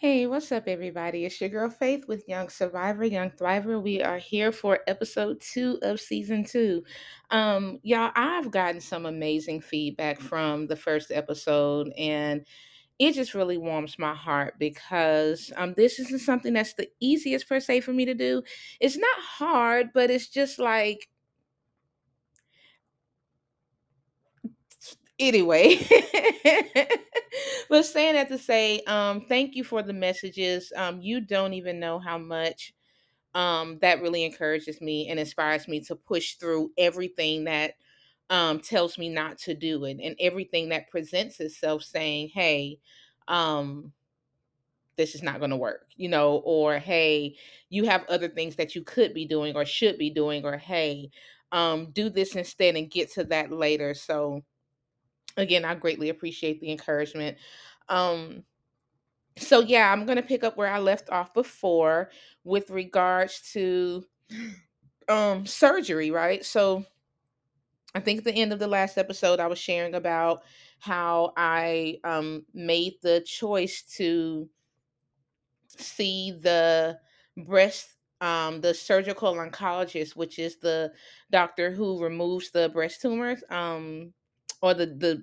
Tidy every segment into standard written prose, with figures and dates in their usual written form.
Hey, what's up, everybody? It's your girl Faith with Young Survivor, Young Thriver. We are here for episode 2 of season 2. Y'all, I've gotten some amazing feedback from the first episode, and it just really warms my heart because this isn't something that's the easiest per se for me to do. It's not hard, but it's just like anyway. But saying that to say, thank you for the messages. You don't even know how much that really encourages me and inspires me to push through everything that tells me not to do it, and everything that presents itself saying, hey, this is not going to work, or hey, you have other things that you could be doing or should be doing, or hey, do this instead and get to that later. So again, I greatly appreciate the encouragement. So yeah, I'm going to pick up where I left off before with regards to surgery, right? So I think at the end of the last episode, I was sharing about how I made the choice to see the breast, the surgical oncologist, which is the doctor who removes the breast tumors, or the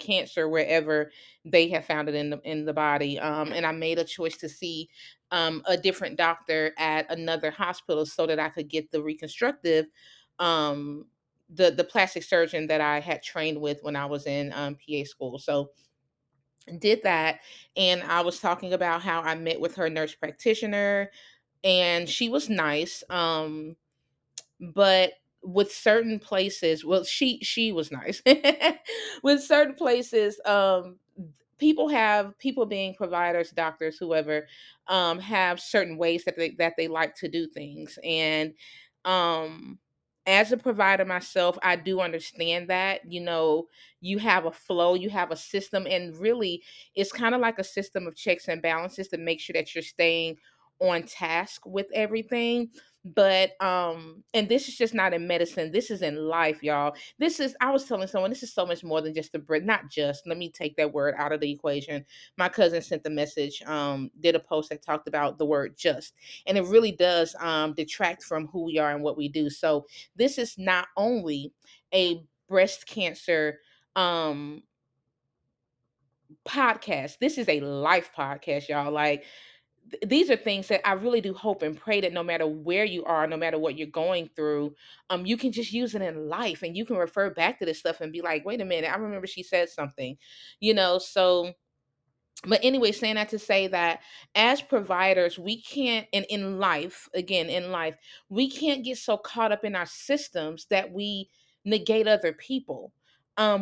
cancer wherever they have found it in the body. And I made a choice to see a different doctor at another hospital so that I could get the reconstructive, the plastic surgeon that I had trained with when I was in PA school. So did that, and I was talking about how I met with her nurse practitioner, and she was nice, but with certain places, well, she was nice. With certain places, people being providers, doctors, whoever, have certain ways that they like to do things. And as a provider myself, I do understand that, you have a flow, you have a system, and really it's kind of like a system of checks and balances to make sure that you're staying on task with everything. But, and this is just not in medicine. This is in life, y'all. I was telling someone, this is so much more than just the bread, not just, let me take that word out of the equation. My cousin sent the message, did a post that talked about the word just, and it really does, detract from who we are and what we do. So this is not only a breast cancer, podcast. This is a life podcast, y'all. Like, these are things that I really do hope and pray that no matter where you are, no matter what you're going through, you can just use it in life, and you can refer back to this stuff and be like, wait a minute, I remember she said something, so. But anyway, saying that to say that as providers, we can't, and in life, we can't get so caught up in our systems that we negate other people.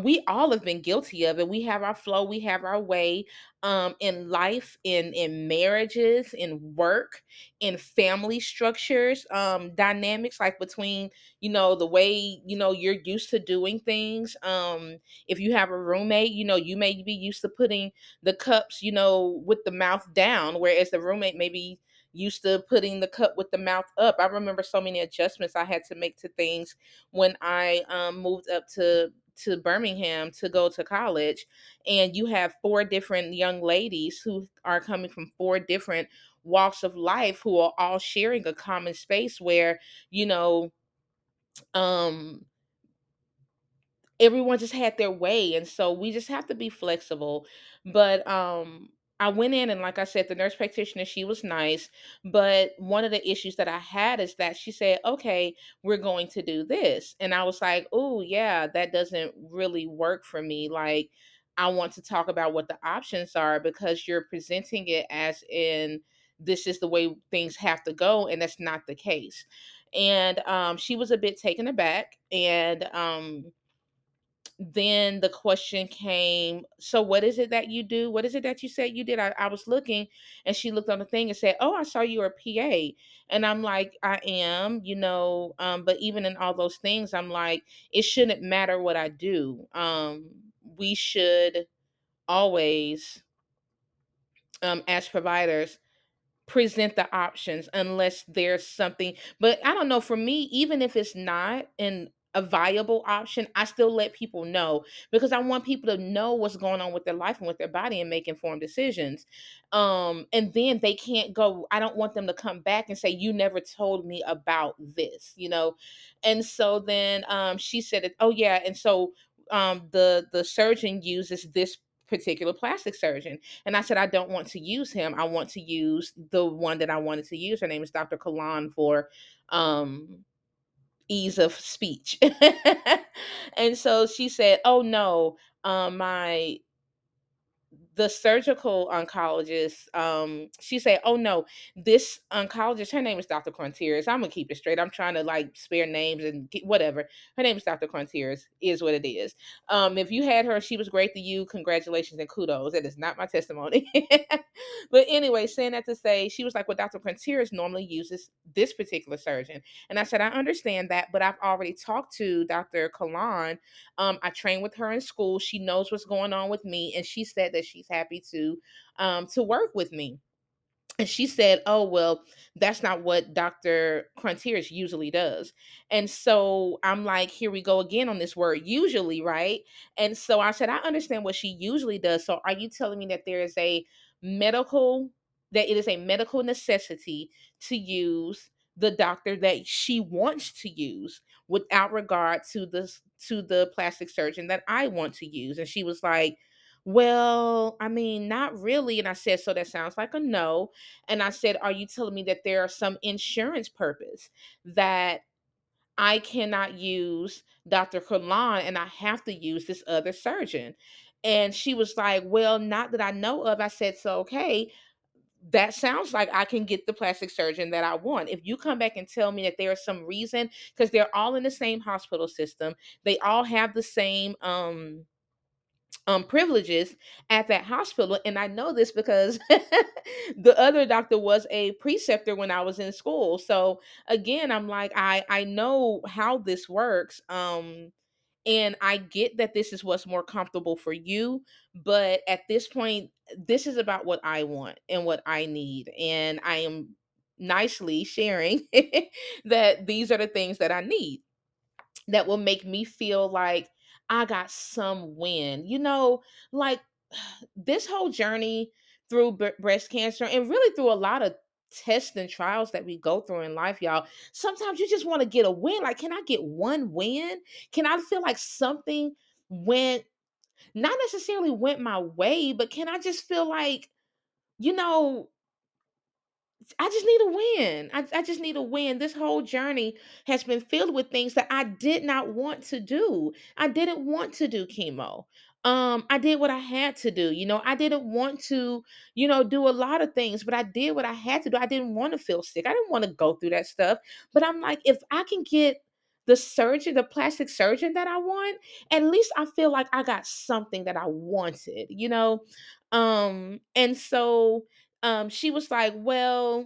We all have been guilty of it. We have our flow, we have our way, in life, in marriages, in work, in family structures, dynamics, like between, the way, you're used to doing things. If you have a roommate, you may be used to putting the cups, with the mouth down, whereas the roommate may be used to putting the cup with the mouth up. I remember so many adjustments I had to make to things when I moved up to Birmingham to go to college, and you have 4 different young ladies who are coming from 4 different walks of life who are all sharing a common space where, everyone just had their way. And so we just have to be flexible. But, I went in, and like I said, the nurse practitioner, she was nice, but one of the issues that I had is that she said, okay, we're going to do this. And I was like, oh yeah, that doesn't really work for me. Like, I want to talk about what the options are, because you're presenting it as in, this is the way things have to go, and that's not the case. And she was a bit taken aback, and then the question came, so what is it that you do? What is it that you said you did? I was looking, and she looked on the thing and said, oh, I saw you were a PA. And I'm like, I am, but even in all those things, I'm like, it shouldn't matter what I do. We should always, as providers, present the options unless there's something. But I don't know, for me, even if it's not, and a viable option, I still let people know, because I want people to know what's going on with their life and with their body and make informed decisions. And then they can't go, I don't want them to come back and say, you never told me about this, you know? And so then, she said, oh yeah. And so, the surgeon uses this particular plastic surgeon. And I said, I don't want to use him. I want to use the one that I wanted to use. Her name is Dr. Kalan, for, ease of speech. And so she said, oh no, the surgical oncologist, she said, oh no, this oncologist, her name is Dr. Quinteris. I'm gonna keep it straight. I'm trying to like spare names and whatever. Her name is Dr. Quinteris, is what it is. If you had her, she was great to you. Congratulations and kudos. That is not my testimony. But anyway, saying that to say, she was like, well, Dr. Quinteris normally uses this particular surgeon. And I said, I understand that, but I've already talked to Dr. Kalan. I trained with her in school. She knows what's going on with me. And she said that she's happy to work with me. And she said, oh, well, that's not what Dr. Quinteris usually does. And so I'm like, here we go again on this word, usually, right? And so I said, I understand what she usually does. So are you telling me that it is a medical necessity to use the doctor that she wants to use without regard to the plastic surgeon that I want to use? And she was like, well, I mean, not really. And I said, so that sounds like a no. And I said, are you telling me that there are some insurance purpose that I cannot use Dr. Kalan and I have to use this other surgeon? And she was like, well, not that I know of. I said, so, okay, that sounds like I can get the plastic surgeon that I want. If you come back and tell me that there is some reason, because they're all in the same hospital system, they all have the same, privileges at that hospital. And I know this because the other doctor was a preceptor when I was in school. So again, I'm like, I know how this works. And I get that this is what's more comfortable for you, but at this point, this is about what I want and what I need. And I am nicely sharing that these are the things that I need that will make me feel like I got some win, you know, like this whole journey through breast cancer, and really through a lot of tests and trials that we go through in life, y'all. Sometimes you just want to get a win. Like, can I get one win? Can I feel like something not necessarily went my way, but can I just feel like, you know, I just need a win. I just need a win. This whole journey has been filled with things that I did not want to do. I didn't want to do chemo. I did what I had to do. You know, I didn't want to, you know, do a lot of things, but I did what I had to do. I didn't want to feel sick. I didn't want to go through that stuff. But I'm like, if I can get the plastic surgeon that I want, at least I feel like I got something that I wanted, you know? And so she was like, well,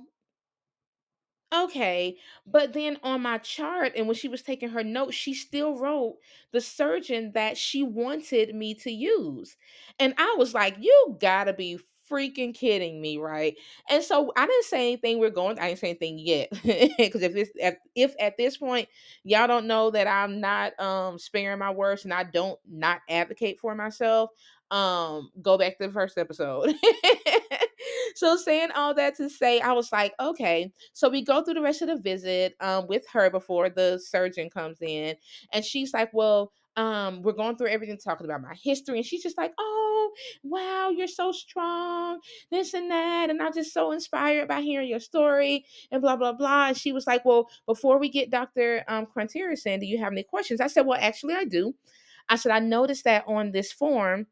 okay. But then on my chart, and when she was taking her notes, she still wrote the surgeon that she wanted me to use. And I was like, you gotta be freaking kidding me, right? And so I didn't say anything. I didn't say anything yet. Because if at this point, y'all don't know that I'm not sparing my words and I don't not advocate for myself, go back to the first episode. So saying all that to say, I was like, okay, so we go through the rest of the visit with her before the surgeon comes in. And she's like, well, we're going through everything, talking about my history. And she's just like, oh, wow, you're so strong, this and that. And I'm just so inspired by hearing your story and blah, blah, blah. And she was like, well, before we get Dr. Quinteris in, do you have any questions? I said, well, actually I do. I said, I noticed that on this form,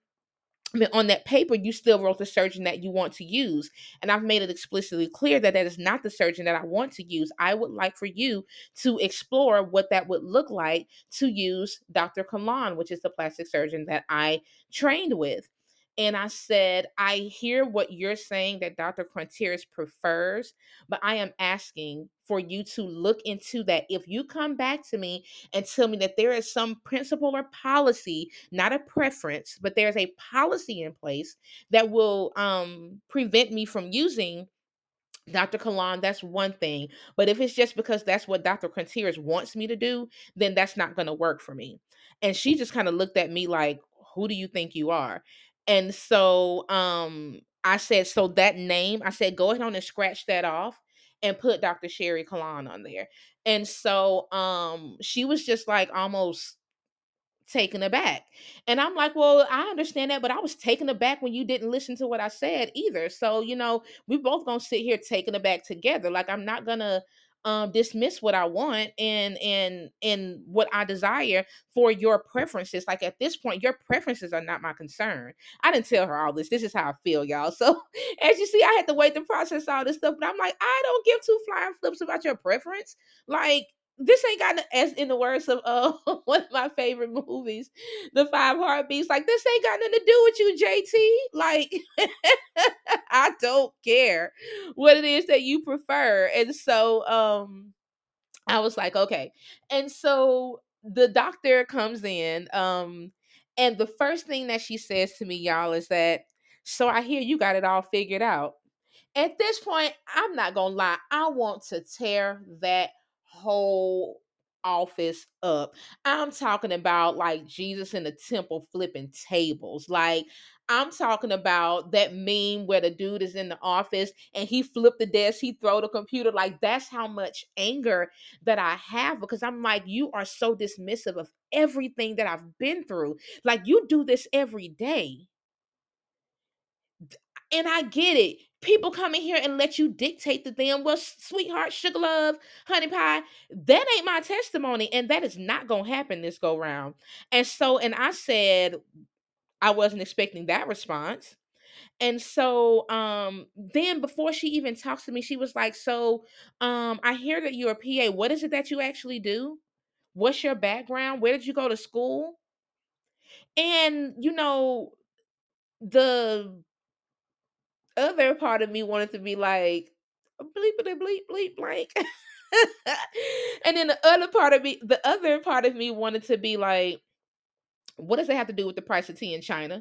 on that paper, you still wrote the surgeon that you want to use. And I've made it explicitly clear that that is not the surgeon that I want to use. I would like for you to explore what that would look like to use Dr. Kalan, which is the plastic surgeon that I trained with. And I said, I hear what you're saying that Dr. Quinteris prefers, but I am asking for you to look into that. If you come back to me and tell me that there is some principle or policy, not a preference, but there's a policy in place that will prevent me from using Dr. Kalan, that's one thing. But if it's just because that's what Dr. Quinteris wants me to do, then that's not going to work for me. And she just kind of looked at me like, who do you think you are? And so I said, so that name, I said, go ahead on and scratch that off and put Dr. Sherry Kalan on there. And so she was just like almost taken aback. And I'm like, well, I understand that, but I was taken aback when you didn't listen to what I said either. So, you know, we both gonna sit here taken aback together. Like, I'm not gonna dismiss what I want and what I desire for your preferences. Like, at this point, your preferences are not my concern. I didn't tell her all this. This is how I feel, y'all. So as you see, I had to wait to process all this stuff, but I'm like, I don't give two flying flips about your preference. Like, this ain't got, as in the words of one of my favorite movies, The Five Heartbeats, like, this ain't got nothing to do with you, JT. Like, I don't care what it is that you prefer. And so I was like, okay. And so the doctor comes in, and the first thing that she says to me, y'all, is that, so I hear you got it all figured out. At this point, I'm not going to lie. I want to tear that whole office up. I'm talking about like Jesus in the temple flipping tables. Like, I'm talking about that meme where the dude is in the office and he flipped the desk, he throw the computer. Like, that's how much anger that I have, because I'm like, you are so dismissive of everything that I've been through. Like, you do this every day. And I get it. People come in here and let you dictate to them. Well, sweetheart, sugar love, honey pie, that ain't my testimony. And that is not going to happen this go round. And so, and I said, I wasn't expecting that response. And so, then before she even talks to me, she was like, so, I hear that you're a PA. What is it that you actually do? What's your background? Where did you go to school? And, you know, the other part of me wanted to be like, bleepity bleep bleep blank. And then the other part of me wanted to be like, what does that have to do with the price of tea in China?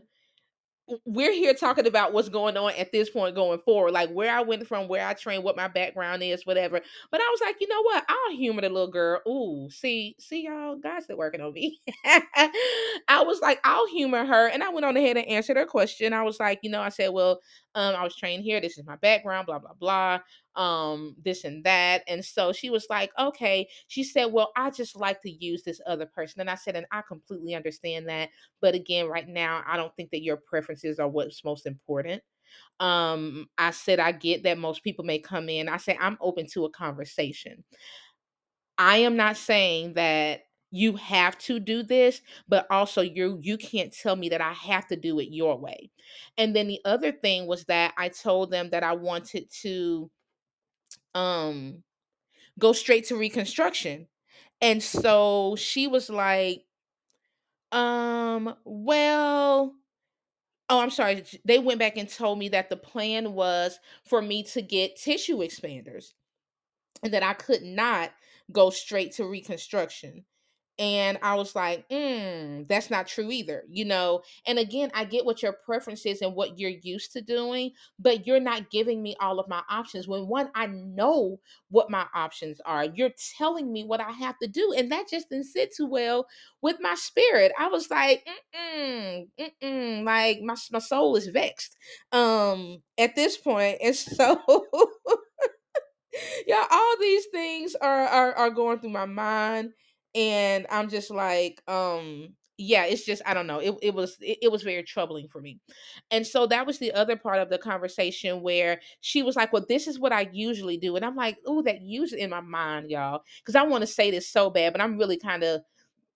We're here talking about what's going on at this point going forward, like where I went from, where I trained, what my background is, whatever. But I was like, you know what? I'll humor the little girl. Ooh, see y'all, God's still working on me. I was like, I'll humor her. And I went on ahead and answered her question. I was like, you know, I said, well, I was trained here. This is my background, blah, blah, blah. This and that. And so she was like, okay. She said, well, I just like to use this other person. And I said, and I completely understand that. But again, right now, I don't think that your preferences are what's most important. I said, I get that most people may come in. I said, I'm open to a conversation. I am not saying that you have to do this, but also you can't tell me that I have to do it your way. And then the other thing was that I told them that I wanted to go straight to reconstruction. And so she was like, well, oh, I'm sorry. They went back and told me that the plan was for me to get tissue expanders and that I could not go straight to reconstruction. And I was like, that's not true either, you know? And again, I get what your preference is and what you're used to doing, but you're not giving me all of my options. When one, I know what my options are. You're telling me what I have to do. And that just didn't sit too well with my spirit. I was like, like my soul is vexed at this point. And so... yeah, all these things are going through my mind. And I'm just like, yeah, it's just, I don't know. It was very troubling for me. And so that was the other part of the conversation where she was like, well, this is what I usually do. And I'm like, ooh, that usually in my mind, y'all, because I want to say this so bad, but I'm really kind of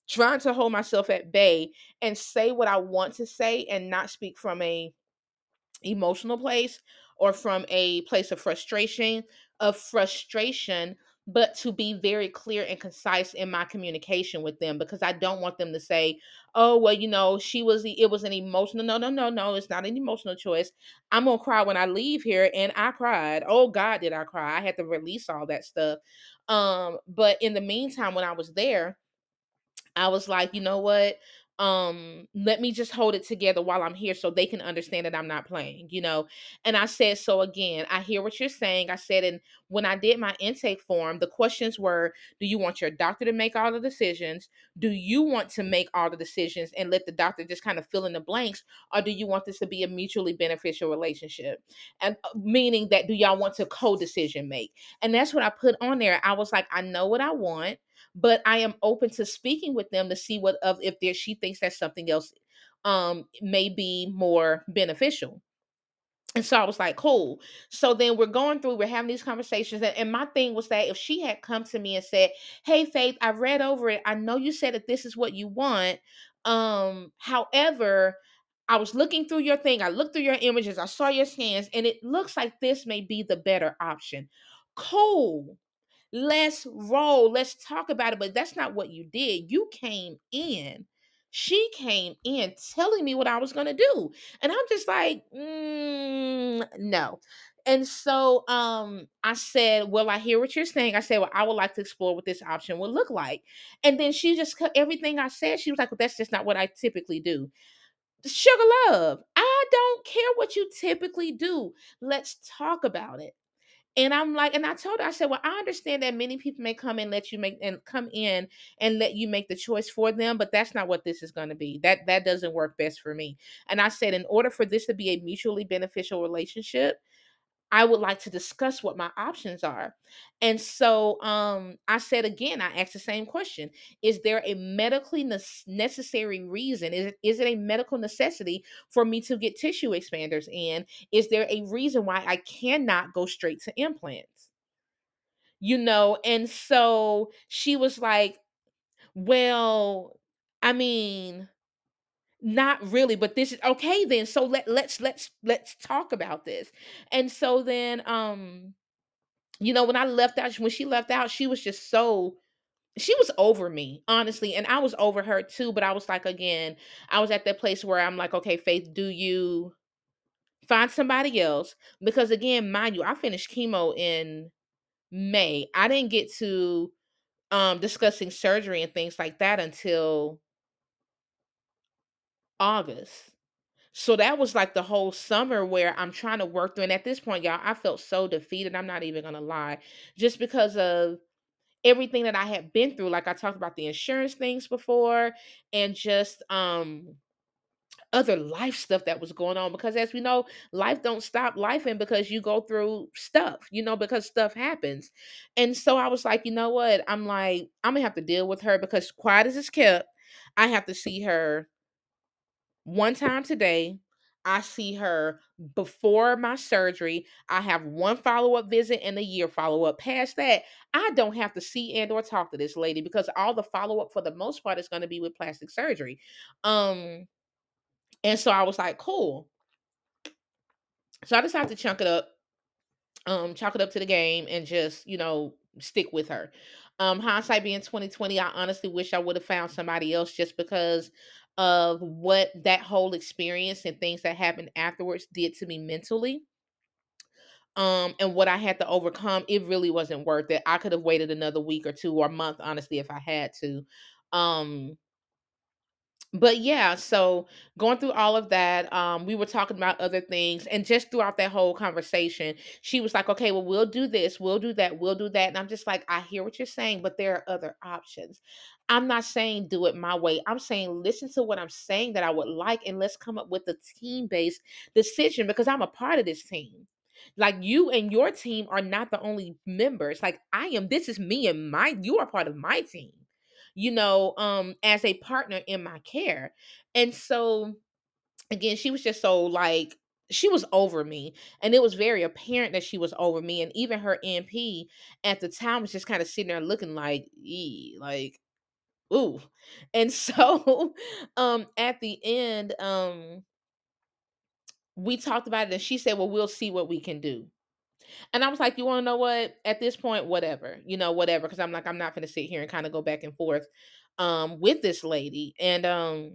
trying to hold myself at bay and say what I want to say and not speak from a emotional place or from a place of frustration, but to be very clear and concise in my communication with them, because I don't want them to say, oh, well, you know, it was an emotional, no, it's not an emotional choice. I'm going to cry when I leave here. And I cried. Oh God, did I cry? I had to release all that stuff. But in the meantime, when I was there, I was like, you know what? let me just hold it together while I'm here so they can understand that I'm not playing, you know? And I said, so again, I hear what you're saying. I said, and when I did my intake form, the questions were, do you want your doctor to make all the decisions? Do you want to make all the decisions and let the doctor just kind of fill in the blanks? Or do you want this to be a mutually beneficial relationship? And meaning that, do y'all want to co-decision make? And that's what I put on there. I was like, I know what I want, but I am open to speaking with them to see what of if there, she thinks that something else may be more beneficial. And so I was like, cool. So then we're going through, we're having these conversations. And my thing was that if she had come to me and said, hey, Faith, I read over it. I know you said that this is what you want. However, I was looking through your thing. I looked through your images. I saw your scans. And it looks like this may be the better option. Cool. Let's roll. Let's talk about it. But that's not what you did. You came in. She came in telling me what I was going to do. And I'm just like, no. And so I said, well, I hear what you're saying. I said, well, I would like to explore what this option would look like. And then she just cut everything I said. She was like, well, that's just not what I typically do. Sugar love, I don't care what you typically do. Let's talk about it. And I'm like, and I told her, I said, well, I understand that many people may come and let you make and come in and let you make the choice for them, but that's not what this is going to be. That doesn't work best for me. And I said, in order for this to be a mutually beneficial relationship, I would like to discuss what my options are. And so I said, again, I asked the same question. Is there a medically necessary reason? Is it a medical necessity for me to get tissue expanders in? Is there a reason why I cannot go straight to implants? You know, and so she was like, well, I mean, not really, but this is okay then. So let's talk about this. And so then, you know, when she left out, she was over me, honestly. And I was over her too, but I was like, again, I was at that place where I'm like, okay, Faith, do you find somebody else? Because again, mind you, I finished chemo in May. I didn't get to, discussing surgery and things like that until August. So that was like the whole summer where I'm trying to work through. And at this point, y'all, I felt so defeated. I'm not even going to lie, just because of everything that I had been through. Like I talked about the insurance things before and just, other life stuff that was going on, because as we know, life don't stop life. And because you go through stuff, you know, because stuff happens. And so I was like, you know what? I'm like, I'm gonna have to deal with her, because quiet as it's kept, I have to see her one time today. I see her before my surgery. I have one follow-up visit and a year follow-up. Past that, I don't have to see and or talk to this lady, because all the follow-up for the most part is going to be with plastic surgery. And so I was like, cool. So I decided to chalk it up to the game and just, you know, stick with her. Hindsight being 2020, I honestly wish I would have found somebody else, just because of what that whole experience and things that happened afterwards did to me mentally, and what I had to overcome. It really wasn't worth it. I could have waited another week or two or a month, honestly, if I had to. But yeah, so going through all of that, we were talking about other things, and just throughout that whole conversation, she was like, okay, well, we'll do this, we'll do that, we'll do that. And I'm just like, I hear what you're saying, but there are other options. I'm not saying do it my way. I'm saying listen to what I'm saying that I would like, and let's come up with a team-based decision, because I'm a part of this team. Like, you and your team are not the only members. Like, this is me and you are part of my team, you know, as a partner in my care. And so again, she was just so like, she was over me, and it was very apparent that she was over me. And even her NP at the time was just kind of sitting there looking like, ooh. And so, at the end, we talked about it, and she said, well, we'll see what we can do. And I was like, you want to know what, at this point, whatever, you know, whatever. 'Cause I'm like, I'm not going to sit here and kind of go back and forth, with this lady. And,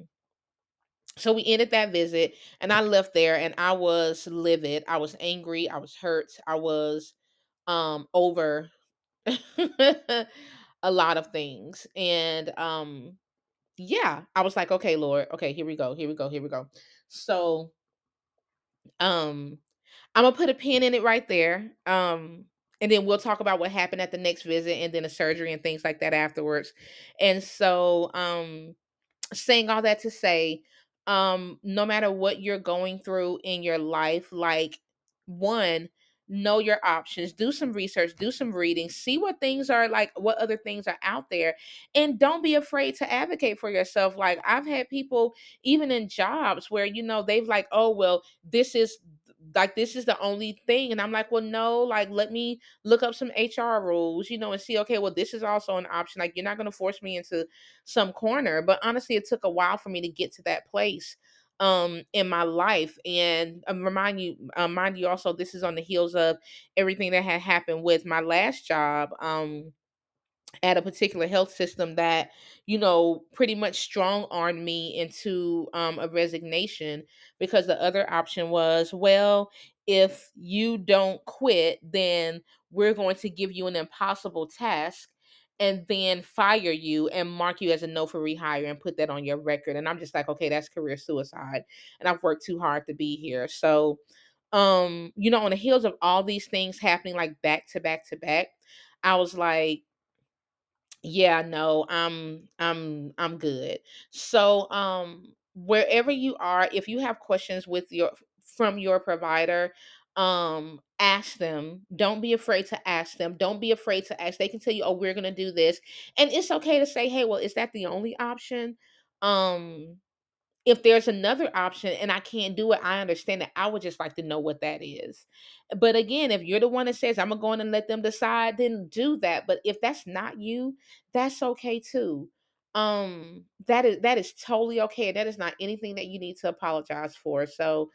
so we ended that visit, and I left there, and I was livid. I was angry. I was hurt. I was, over a lot of things. And, yeah, I was like, okay, Lord, okay, here we go. So, I'm gonna put a pin in it right there. And then we'll talk about what happened at the next visit and then the surgery and things like that afterwards. And so, saying all that to say, no matter what you're going through in your life, like, one, know your options, do some research, do some reading, see what things are like, what other things are out there, and don't be afraid to advocate for yourself. Like, I've had people even in jobs where, you know, they've like, oh, well, this is the only thing. And I'm like, well, no, like, let me look up some HR rules, you know, and see, okay, well, this is also an option. Like, you're not going to force me into some corner. But honestly, it took a while for me to get to that place in my life. And mind you also, this is on the heels of everything that had happened with my last job, at a particular health system that, you know, pretty much strong-armed me into a resignation, because the other option was, well, if you don't quit, then we're going to give you an impossible task and then fire you and mark you as a no for rehire and put that on your record. And I'm just like, okay, that's career suicide. And I've worked too hard to be here. So, you know, on the heels of all these things happening, like back to back, I was like, yeah, no, I'm good. So, wherever you are, if you have questions from your provider, ask them. Don't be afraid to ask them. Don't be afraid to ask. They can tell you, oh, we're going to do this. And it's okay to say, hey, well, is that the only option? If there's another option and I can't do it, I understand that. I would just like to know what that is. But again, if you're the one that says, I'm going to go in and let them decide, then do that. But if that's not you, that's okay too. That is totally okay. That is not anything that you need to apologize for. So,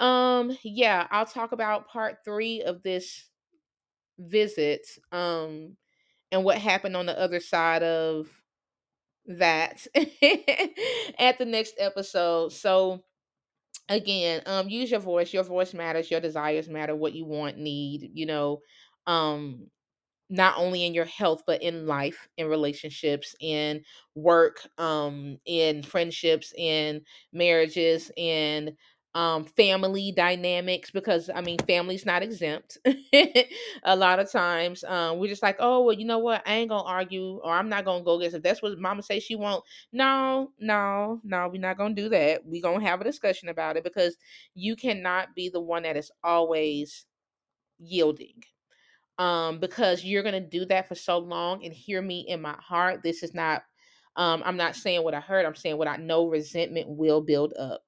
yeah, I'll talk about part 3 of this visit, and what happened on the other side of that at the next episode. So again, use your voice. Your voice matters. Your desires matter. What you want, need, you know, not only in your health, but in life, in relationships, in work, in friendships, in marriages, in family dynamics, because I mean, family's not exempt. A lot of times, we're just like, oh, well, you know what? I ain't gonna argue, or I'm not gonna go against. If that's what mama says she won't, no, we're not gonna do that. We're gonna have a discussion about it, because you cannot be the one that is always yielding. Because you're gonna do that for so long, and hear me in my heart, this is not I'm not saying what I heard. I'm saying what I know. Resentment will build up,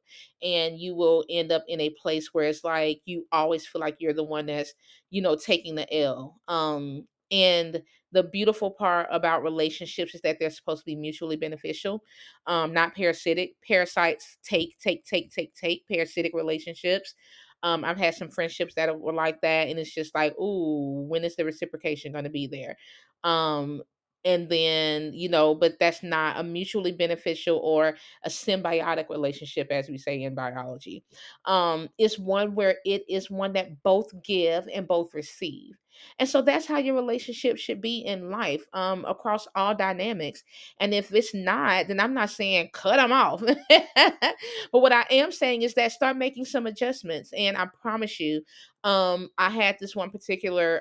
and you will end up in a place where it's like, you always feel like you're the one that's, you know, taking the L. And the beautiful part about relationships is that they're supposed to be mutually beneficial, not parasitic. Parasites take parasitic relationships. I've had some friendships that were like that, and it's just like, ooh, when is the reciprocation going to be there? And then, you know, but that's not a mutually beneficial or a symbiotic relationship, as we say in biology. It's one where it is one that both give and both receive. And so that's how your relationship should be in life, across all dynamics. And if it's not, then I'm not saying cut them off. But what I am saying is that start making some adjustments. And I promise you, I had this one particular,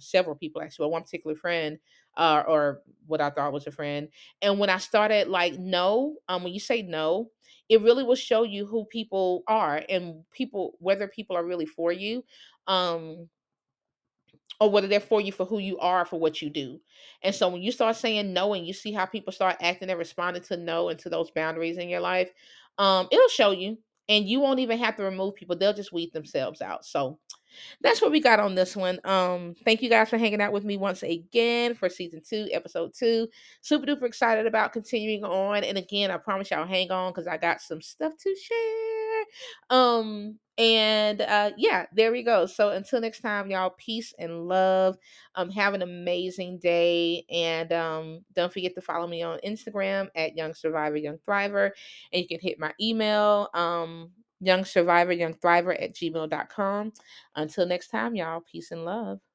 several people actually, well, one particular friend, or what I thought was a friend. And when I started like, no, when you say no, it really will show you who people are, and people, whether people are really for you, or whether they're for you for who you are, for what you do. And so when you start saying no, and you see how people start acting and responding to no and to those boundaries in your life, it'll show you, and you won't even have to remove people. They'll just weed themselves out. So that's what we got on this one. Thank you guys for hanging out with me once again for season 2, episode 2. Super duper excited about continuing on. And again, I promise y'all, hang on, because I got some stuff to share. Yeah, there we go. So until next time, y'all, peace and love. Have an amazing day. And don't forget to follow me on Instagram at Young Survivor, Young Thriver. And you can hit my email, Young Survivor, Young Thriver at gmail.com. Until next time, y'all, peace and love.